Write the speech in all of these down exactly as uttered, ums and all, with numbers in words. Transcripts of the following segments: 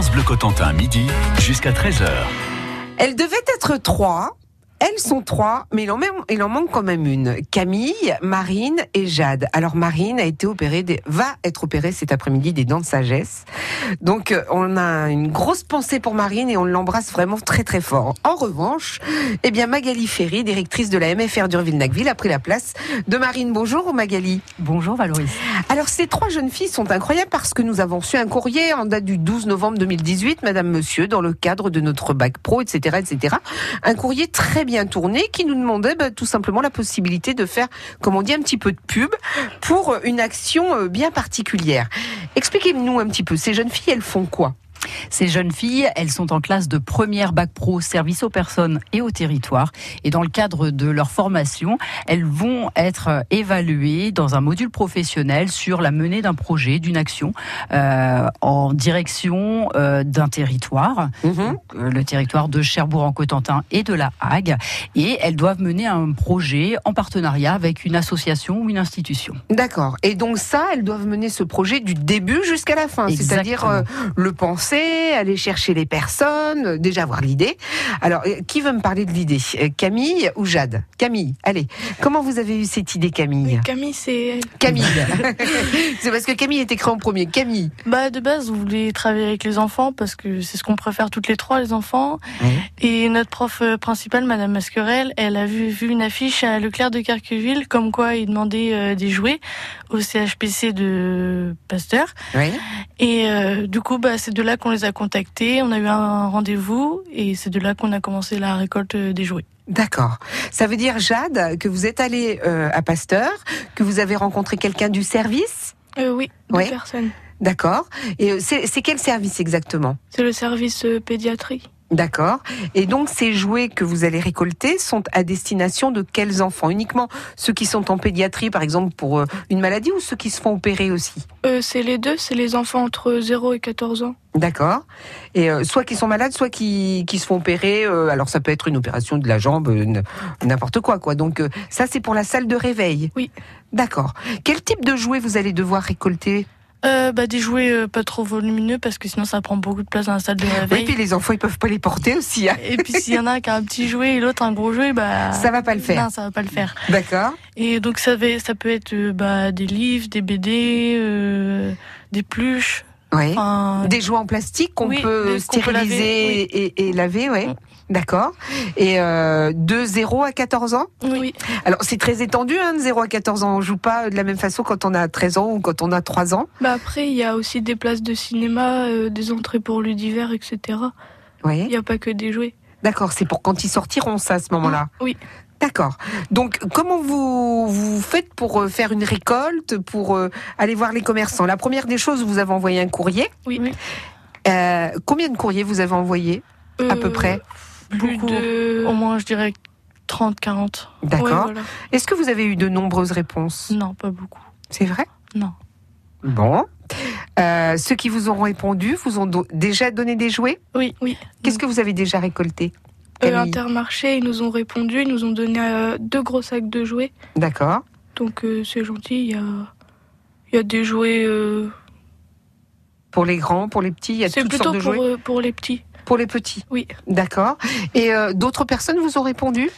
France Bleu Cotentin, midi jusqu'à treize heures. Elles devaient être trois. Elles sont trois, mais il en, même, il en manque quand même une. Camille, Marine et Jade. Alors Marine a été opérée, des, va être opérée cet après-midi des dents de sagesse. Donc on a une grosse pensée pour Marine et on l'embrasse vraiment très très fort. En revanche, eh bien Magali Ferry, directrice de la M F R d'Urville-Nacqueville, a pris la place de Marine. Bonjour Magali. Bonjour Valérie. Alors ces trois jeunes filles sont incroyables parce que nous avons reçu un courrier en date du douze novembre deux mille dix-huit, Madame Monsieur, dans le cadre de notre bac pro, et cetera, et cetera. Un courrier très bien bien tourné, qui nous demandait bah, tout simplement la possibilité de faire, comme on dit, un petit peu de pub pour une action bien particulière. Expliquez-nous un petit peu, ces jeunes filles, elles font quoi ? Ces jeunes filles, elles sont en classe de première bac pro, service aux personnes et au territoire. Et dans le cadre de leur formation, elles vont être évaluées dans un module professionnel sur la menée d'un projet, d'une action euh, en direction euh, d'un territoire, mmh. donc, euh, le territoire de Cherbourg-en-Cotentin et de la Hague. Et elles doivent mener un projet en partenariat avec une association ou une institution. D'accord. Et donc ça, elles doivent mener ce projet du début jusqu'à la fin. Exactement. C'est-à-dire euh, le penser, aller chercher les personnes, déjà avoir l'idée. Alors, qui veut me parler de l'idée ? Camille ou Jade ? Camille, allez. Comment vous avez eu cette idée, Camille ? Camille, c'est... Camille. C'est parce que Camille était créée en premier. Camille. Bah, de base, on voulait travailler avec les enfants parce que c'est ce qu'on préfère toutes les trois, les enfants. Mmh. Et notre prof principale, Mme Masquerel, elle a vu, vu une affiche à Leclerc de Querqueville comme quoi ils demandaient euh, des jouets au C H P C de Pasteur. Oui. Et euh, du coup, bah, c'est de là qu'on les a contactés, on a eu un rendez-vous et c'est de là qu'on a commencé la récolte des jouets. D'accord. Ça veut dire, Jade, que vous êtes allée euh, à Pasteur, que vous avez rencontré quelqu'un du service ? euh, Oui, deux ouais. personnes. D'accord. Et c'est, c'est quel service exactement ? C'est le service euh, pédiatrie. D'accord. Et donc, ces jouets que vous allez récolter sont à destination de quels enfants ? Uniquement ceux qui sont en pédiatrie, par exemple, pour euh, une maladie, ou ceux qui se font opérer aussi ? euh, C'est les deux, c'est les enfants entre zéro et quatorze ans. D'accord. Et euh, soit qui sont malades, soit qui, qui se font opérer. Euh, alors, ça peut être une opération de la jambe, euh, n'importe quoi, quoi. Donc, euh, ça, c'est pour la salle de réveil. Oui. D'accord. Quel type de jouets vous allez devoir récolter ? Euh, bah, des jouets euh, pas trop volumineux parce que sinon ça prend beaucoup de place dans la salle de réveil. Oui, et puis les enfants ils peuvent pas les porter aussi. Hein. Et puis s'il y en a un qui a un petit jouet et l'autre un gros jouet, bah ça va pas le faire. Non, ça va pas le faire. D'accord. Et donc ça, ça peut être euh, bah, des livres, des B D, euh, des peluches. Oui. Enfin, des jouets en plastique qu'on oui, peut stériliser qu'on peut laver, oui. et, et laver, ouais. oui. D'accord. Et euh, de zéro à quatorze ans ? Oui. Alors, c'est très étendu, hein, de zéro à quatorze ans. On joue pas de la même façon quand on a treize ans ou quand on a trois ans. Bah après, il y a aussi des places de cinéma, euh, des entrées pour le divers, et cetera. Oui. Il n'y a pas que des jouets. D'accord, c'est pour quand ils sortiront, ça, à ce moment-là. Oui. D'accord. Donc, comment vous, vous faites pour faire une récolte, pour euh, aller voir les commerçants ? La première des choses, vous avez envoyé un courrier. Oui. Euh, combien de courriers vous avez envoyés, euh, à peu près ? Plus beaucoup, de... au moins, je dirais trente à quarante. D'accord. Ouais, voilà. Est-ce que vous avez eu de nombreuses réponses ? Non, pas beaucoup. C'est vrai ? Non. Bon. Euh, ceux qui vous ont répondu vous ont do- déjà donné des jouets ? Oui, oui. Qu'est-ce que vous avez déjà récolté ? euh, Intermarché, ils nous ont répondu, ils nous ont donné euh, deux gros sacs de jouets. D'accord. Donc, euh, c'est gentil, il y a... y a des jouets... Euh... Pour les grands, pour les petits, il y a c'est toutes sortes de jouets. C'est plutôt pour les petits. Pour les petits. Oui. D'accord. Et euh, d'autres personnes vous ont répondu ?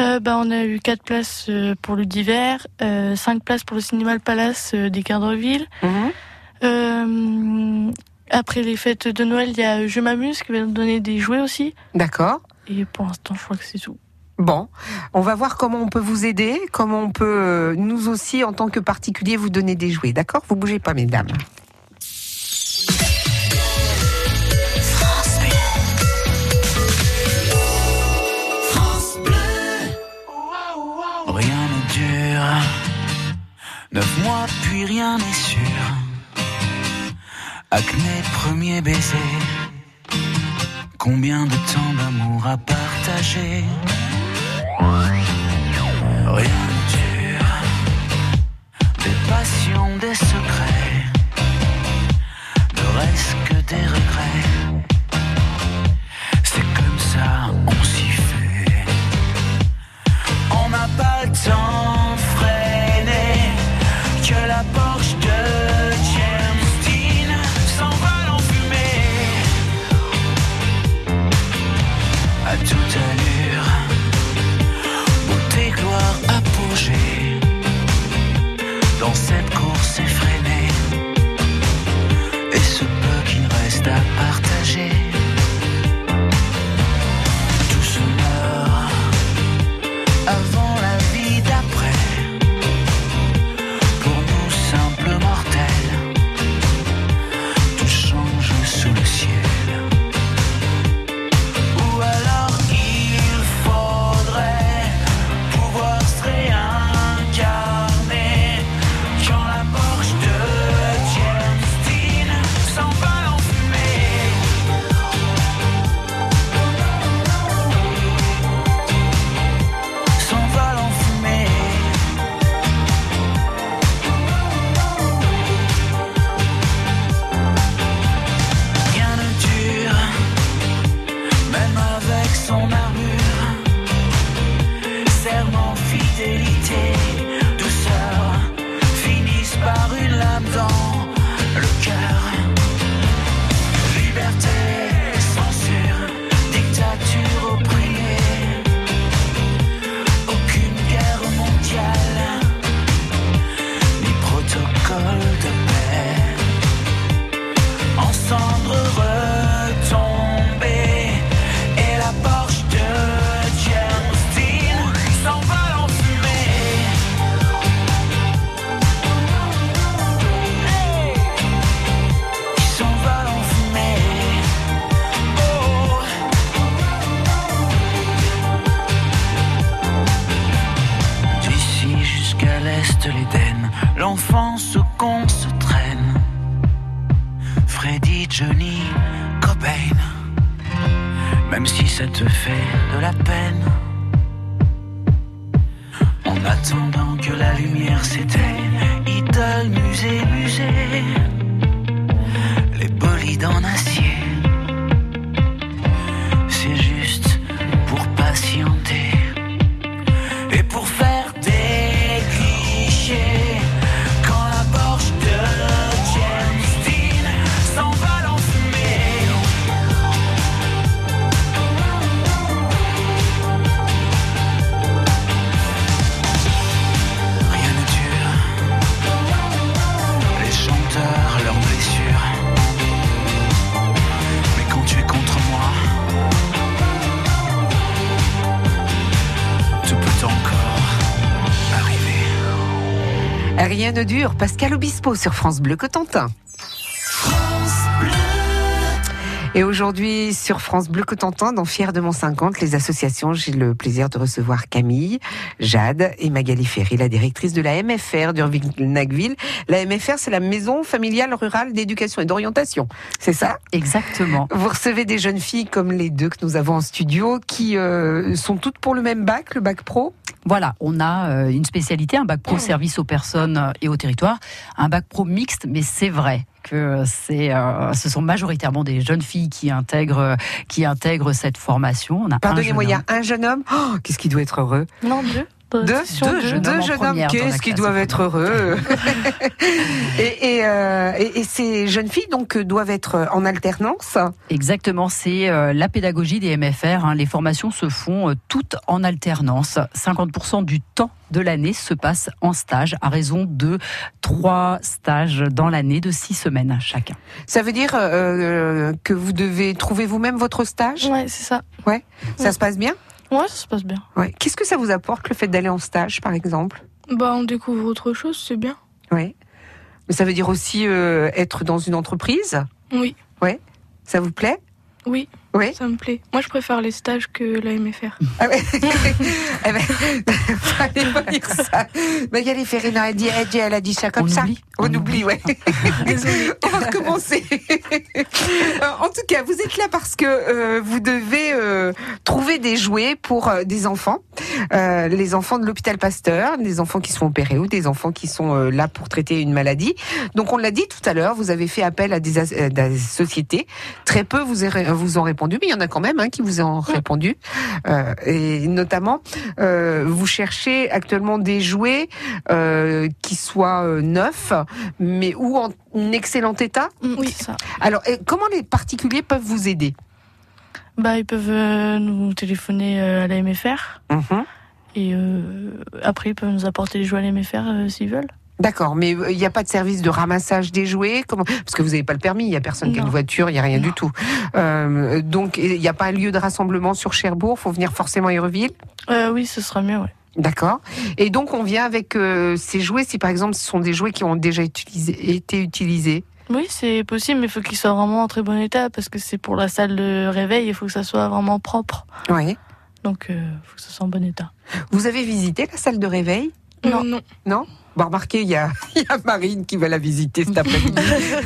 euh, bah, on a eu quatre places euh, pour le divers, euh, cinq places pour le cinéma Le Palace euh, des Quatre-Villes. Mmh. Euh, après les fêtes de Noël, il y a Je m'amuse qui va nous donner des jouets aussi. D'accord. Et pour l'instant, je crois que c'est tout. Bon, on va voir comment on peut vous aider, comment on peut euh, nous aussi en tant que particuliers vous donner des jouets. D'accord ? Vous bougez pas, mesdames. Neuf mois puis rien n'est sûr. Avec mes premiers baisers, combien de temps d'amour à partager. Rien ne dure. Des passions, des secrets, ne reste que des regrets. C'est comme ça, on s'y fait. On n'a pas le temps que la Porsche de James Dean s'envole en fumée. plat partagé. Tout se meurt avant la vie d'après. Pour nous simples mortels, tout change sous le ciel. Ou alors il faudrait pouvoir se réincarner quand la Porsche de James Dean s'en va en fumée. S'en va en fumée. Rien ne dure, même avec son armure. Serment, fidélité, douceur finissent par une lame dans le cœur. Liberté, censure, dictature opprimée. Aucune guerre mondiale, ni protocole de paix. En cendres retombées, et la Porsche de James Dean s'envole en fumée. Qui s'envole en fumée. Oh. D'ici jusqu'à l'est de l'Éden, l'enfance qu'on se traîne. Freddy, Johnny, Cobain, même si ça te fait de la peine. En attendant que la lumière s'éteigne, idole, musée, musée, les bolides en acier. C'est juste pour patienter et pour faire des clichés. Quand la Porsche de James Dean s'envole en fumée. Rien ne dure, les chanteurs, leurs blessures. Mais quand tu es contre moi, tout peut encore arriver. Rien ne dure, Pascal Obispo sur France Bleu Cotentin. Et aujourd'hui, sur France Bleu Cotentin, dans Fier de mon cinquante, les associations, j'ai le plaisir de recevoir Camille, Jade et Magali Ferry, la directrice de la M F R d'Urville-Nacqueville. La M F R, c'est la Maison Familiale Rurale d'Éducation et d'Orientation, c'est ça? Exactement. Vous recevez des jeunes filles comme les deux que nous avons en studio, qui euh, sont toutes pour le même bac, le bac pro. Voilà, on a euh, une spécialité, un bac pro service aux personnes et au territoire, un bac pro mixte, mais c'est vrai que c'est, euh, ce sont majoritairement des jeunes filles qui intègrent, qui intègrent cette formation. On a Pardonnez-moi, il y a un jeune homme, oh, qu'est-ce qu'il doit être heureux? Non, Dieu Deux, deux, jeunes, deux jeunes hommes, qu'est-ce qu'ils doivent être heureux. et, et, euh, et, et ces jeunes filles donc doivent être en alternance. Exactement, c'est euh, la pédagogie des M F R. Hein. Les formations se font euh, toutes en alternance. cinquante pour cent du temps de l'année se passe en stage, à raison de trois stages dans l'année de six semaines chacun. Ça veut dire euh, que vous devez trouver vous-même votre stage? Ouais, c'est ça. Ouais. Oui. Ça se passe bien? Ouais, ça se passe bien. Ouais. Qu'est-ce que ça vous apporte, le fait d'aller en stage, par exemple? Bah, on découvre autre chose, c'est bien. Oui. Mais ça veut dire aussi euh, être dans une entreprise? Oui. Ouais. Ça vous plaît? Oui. Oui. Ça me plaît. Moi, je préfère les stages que la M F R. Ah ouais. Eh ben, fallait pas dire ça. Magali Ferry, elle a dit ça comme on ça. Oublie. On, on oublie, oublie. Ouais. Désolée. On va recommencer. En tout cas, vous êtes là parce que euh, vous devez euh, trouver des jouets pour euh, des enfants. Euh, les enfants de l'hôpital Pasteur, des enfants qui sont opérés ou des enfants qui sont euh, là pour traiter une maladie. Donc, on l'a dit tout à l'heure, vous avez fait appel à des, as- à des sociétés. Très peu vous, a- vous ont répondu. Mais il y en a quand même hein, qui vous ont répondu. Euh, et notamment, euh, vous cherchez actuellement des jouets euh, qui soient euh, neufs, mais ou en excellent état. Oui, c'est ça. Alors, comment les particuliers peuvent vous aider? Bah, ils peuvent euh, nous téléphoner euh, à la M F R. Mmh. Et euh, après, ils peuvent nous apporter les jouets à la M F R euh, s'ils veulent. D'accord, mais il n'y a pas de service de ramassage des jouets, comment... parce que vous n'avez pas le permis, il n'y a personne non. qui a une voiture, il n'y a rien non. du tout. Euh, donc il n'y a pas un lieu de rassemblement sur Cherbourg, il faut venir forcément à Urville euh, Oui, ce sera mieux, oui. D'accord. Et donc on vient avec euh, ces jouets, si par exemple ce sont des jouets qui ont déjà utilisé, été utilisés. Oui, c'est possible, mais il faut qu'ils soient vraiment en très bon état, parce que c'est pour la salle de réveil, il faut que ça soit vraiment propre. Oui. Donc il euh, faut que ça soit en bon état. Vous avez visité la salle de réveil ? Non. Non, non. Bon, remarquez, il y, y a Marine qui va la visiter cet après-midi,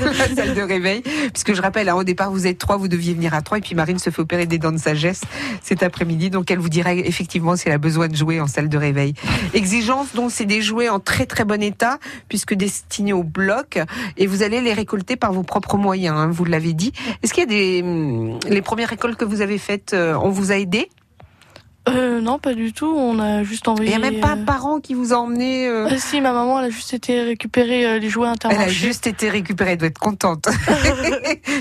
la salle de réveil. Puisque je rappelle, hein, au départ, vous êtes trois, vous deviez venir à trois. Et puis Marine se fait opérer des dents de sagesse cet après-midi. Donc elle vous dira effectivement si elle a besoin de jouer en salle de réveil. Exigence, donc c'est des jouets en très très bon état, puisque destinés au bloc. Et vous allez les récolter par vos propres moyens, hein, vous l'avez dit. Est-ce qu'il y a des... Les premières récoltes que vous avez faites, on vous a aidé ? Euh, non, pas du tout, on a juste envoyé... Il n'y a même pas un parent qui vous a emmené... Euh... Euh, si, ma maman, elle a juste été récupérer euh, les jouets Intermarché. Elle a juste été récupérée, elle doit être contente.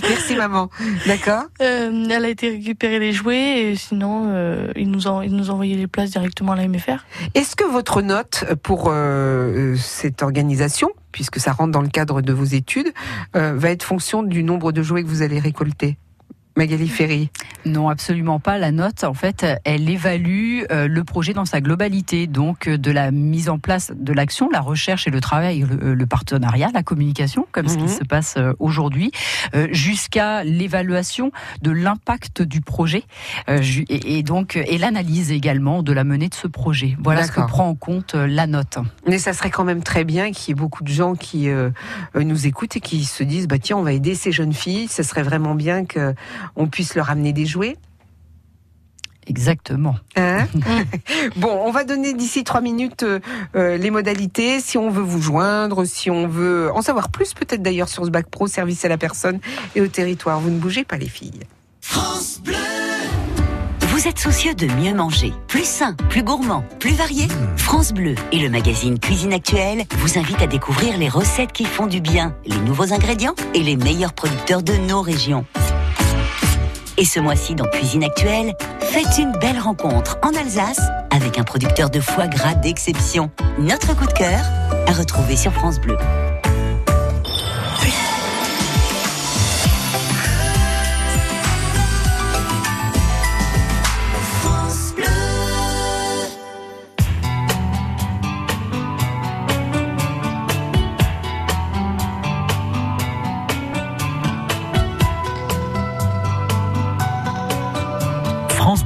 Merci maman, d'accord euh, Elle a été récupérer les jouets, et sinon, euh, ils nous ont ils nous ont envoyé les places directement à la M F R. Est-ce que votre note pour euh, cette organisation, puisque ça rentre dans le cadre de vos études, euh, va être fonction du nombre de jouets que vous allez récolter ? Magali Ferry. Non, absolument pas. La note, en fait, elle évalue euh, le projet dans sa globalité, donc euh, de la mise en place de l'action, la recherche et le travail, le, le partenariat, la communication, comme mm-hmm. ce qui se passe euh, aujourd'hui, euh, jusqu'à l'évaluation de l'impact du projet euh, ju- et, et donc et l'analyse également de la menée de ce projet. Voilà D'accord. ce que prend en compte euh, la note. Mais ça serait quand même très bien qu'il y ait beaucoup de gens qui euh, nous écoutent et qui se disent bah tiens, on va aider ces jeunes filles. Ça serait vraiment bien que on puisse leur amener des jouets. Exactement. Hein ? Bon, on va donner d'ici trois minutes euh, les modalités. Si on veut vous joindre, si on veut en savoir plus, peut-être d'ailleurs sur ce bac pro, service à la personne et au territoire. Vous ne bougez pas, les filles. France Bleu. Vous êtes soucieux de mieux manger, plus sain, plus gourmand, plus varié ? France Bleu et le magazine Cuisine Actuelle vous invitent à découvrir les recettes qui font du bien, les nouveaux ingrédients et les meilleurs producteurs de nos régions. Et ce mois-ci, dans Cuisine Actuelle, faites une belle rencontre en Alsace avec un producteur de foie gras d'exception. Notre coup de cœur à retrouver sur France Bleu.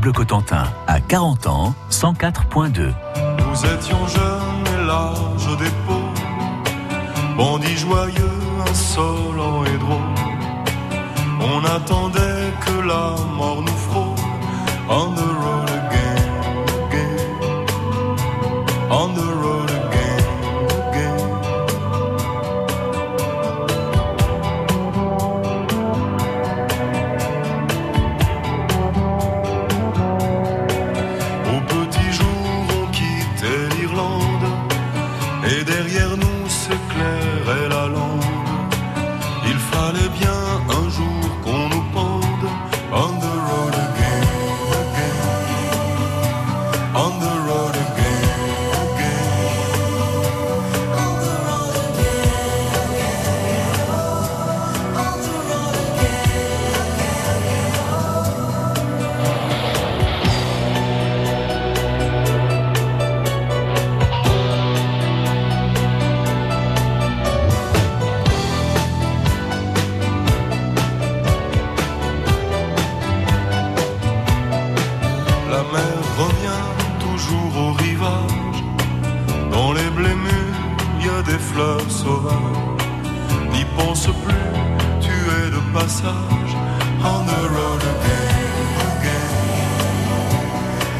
Le Cotentin, à quarante ans, cent quatre virgule deux. Nous étions jeunes et larges au dépôt, bandits joyeux, insolents et drôles. On attendait que la mort nous frôle. On the road again, again. On the road again, again.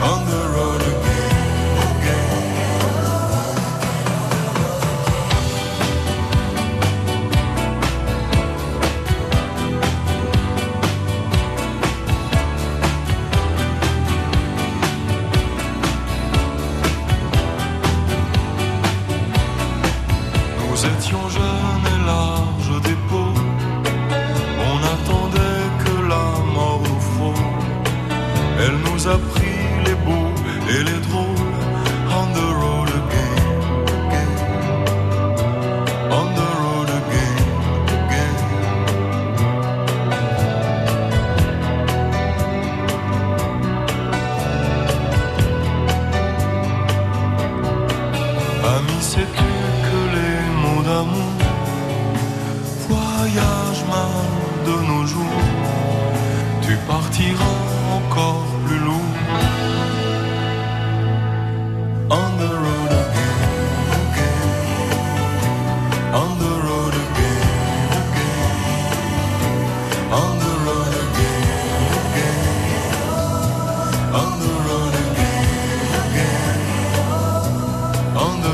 On the road again, again. partirons encore plus loin. On the road again, again. On the road again, again. On the road again, again. On the road again, again. On the road again.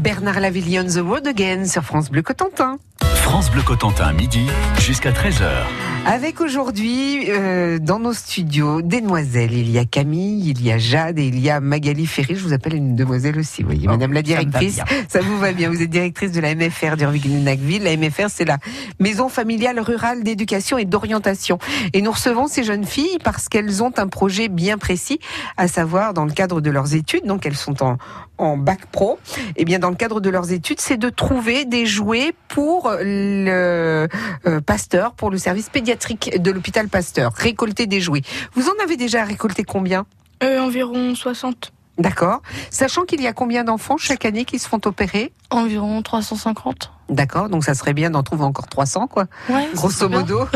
Bernard Lavilliers, The Road Again sur France Bleu Cotentin. France Bleu Cotentin, midi jusqu'à treize heures. Avec aujourd'hui, euh, dans nos studios, des demoiselles. Il y a Camille, il y a Jade et il y a Magali Ferry. Je vous appelle une demoiselle aussi, vous voyez, oh, madame la directrice. Ça, ça vous va bien. Vous êtes directrice de la M F R d'Urville-Nacqueville. La M F R, c'est la Maison Familiale Rurale d'Éducation et d'Orientation. Et nous recevons ces jeunes filles parce qu'elles ont un projet bien précis, à savoir, dans le cadre de leurs études, donc elles sont en, en bac pro, et bien dans le cadre de leurs études, c'est de trouver des jouets pour le euh, Pasteur, pour le service pédiatrique de l'hôpital Pasteur, récolter des jouets. Vous en avez déjà récolté combien ? euh, Environ soixante. D'accord. Sachant qu'il y a combien d'enfants chaque année qui se font opérer ? Environ trois cent cinquante. D'accord, donc ça serait bien d'en trouver encore trois cents, quoi. Ouais, grosso modo.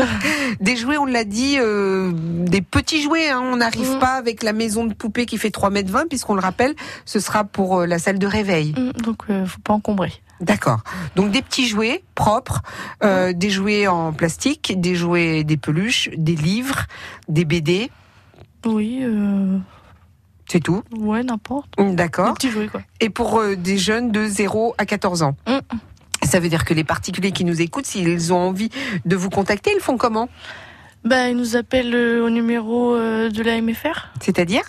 Des jouets, on l'a dit, euh, des petits jouets, hein. On n'arrive mmh. pas avec la maison de poupée qui fait trois mètres vingt, puisqu'on le rappelle, ce sera pour euh, la salle de réveil. Mmh, donc, euh, faut pas encombrer. D'accord. Donc des petits jouets propres, euh, mmh. des jouets en plastique, des jouets, des peluches, des livres, des B D. Oui, euh... c'est tout ? Ouais, n'importe. D'accord. Des petits jouets, quoi. Et pour euh, des jeunes de zéro à quatorze ans. Mmh. Ça veut dire que les particuliers qui nous écoutent, s'ils ont envie de vous contacter, ils font comment ? Ben, ils nous appellent au numéro de la M F R. C'est-à-dire ?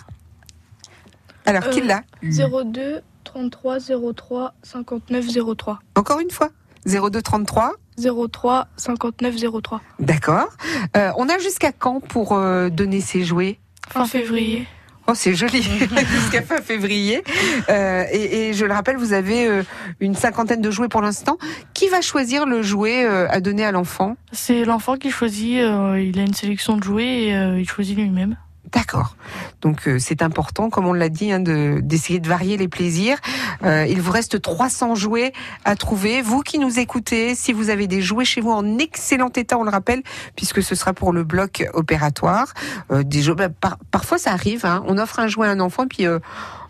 Alors, euh, qui l'a ? zéro deux trente-trois zéro trois cinquante-neuf zéro trois. Encore une fois ? zéro deux trente-trois zéro trois cinquante-neuf zéro trois. D'accord. Euh, on a jusqu'à quand pour euh, donner ces jouets ? Fin février. Oh, c'est joli, jusqu'à fin février. Euh, et, et je le rappelle, vous avez euh, une cinquantaine de jouets pour l'instant. Qui va choisir le jouet euh, à donner à l'enfant ? C'est l'enfant qui choisit, euh, il a une sélection de jouets et euh, il choisit lui-même. D'accord. Donc euh, c'est important, comme on l'a dit, hein, de, d'essayer de varier les plaisirs. Euh, il vous reste trois cents jouets à trouver. Vous qui nous écoutez, si vous avez des jouets chez vous en excellent état, on le rappelle, puisque ce sera pour le bloc opératoire. Euh, des jouets, bah, par, parfois ça arrive, hein, on offre un jouet à un enfant, puis euh,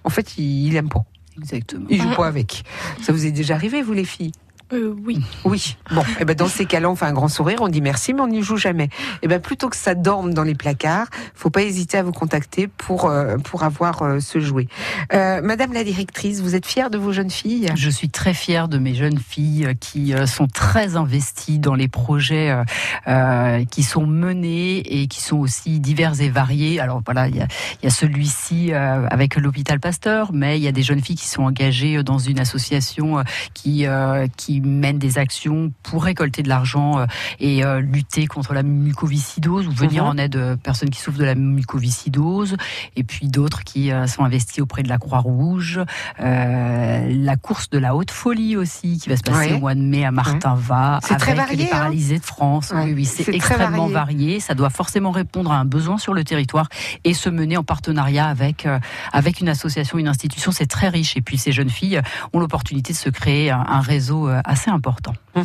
en fait il n'aime pas. Exactement. Il joue pas avec. Ça vous est déjà arrivé, vous les filles ? Euh, oui. Oui. Bon, et ben dans ces cas-là, on fait un grand sourire, on dit merci, mais on n'y joue jamais. Et ben plutôt que ça dorme dans les placards, faut pas hésiter à vous contacter pour euh, pour avoir euh, ce jouet. Euh, Madame la directrice, vous êtes fière de vos jeunes filles ? Je suis très fière de mes jeunes filles qui euh, sont très investies dans les projets euh, qui sont menés et qui sont aussi divers et variés. Alors voilà, il y a, y a celui-ci euh, avec l'hôpital Pasteur, mais il y a des jeunes filles qui sont engagées dans une association qui euh, qui mènent des actions pour récolter de l'argent et euh, lutter contre la mucoviscidose ou venir mmh. en aide aux personnes qui souffrent de la mucoviscidose, et puis d'autres qui euh, sont investis auprès de la Croix-Rouge, euh, la course de la haute folie aussi qui va se passer ouais. au mois de mai à Martinva ouais. avec varié, les paralysés hein. de France. Ouais. Oui, oui, c'est, c'est extrêmement varié. varié. Ça doit forcément répondre à un besoin sur le territoire et se mener en partenariat avec euh, avec une association, une institution. C'est très riche, et puis ces jeunes filles ont l'opportunité de se créer un, un réseau euh, assez important. Mmh.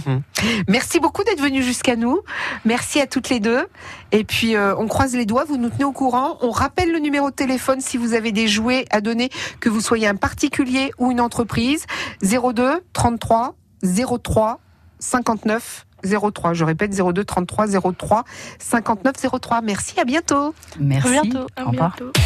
Merci beaucoup d'être venus jusqu'à nous. Merci à toutes les deux. Et puis, euh, on croise les doigts, vous nous tenez au courant. On rappelle le numéro de téléphone si vous avez des jouets à donner, que vous soyez un particulier ou une entreprise. zéro deux trente-trois zéro trois cinquante-neuf zéro trois. Je répète, zéro deux trente-trois zéro trois cinquante-neuf zéro trois. Merci, à bientôt. Merci. À bientôt. Au revoir.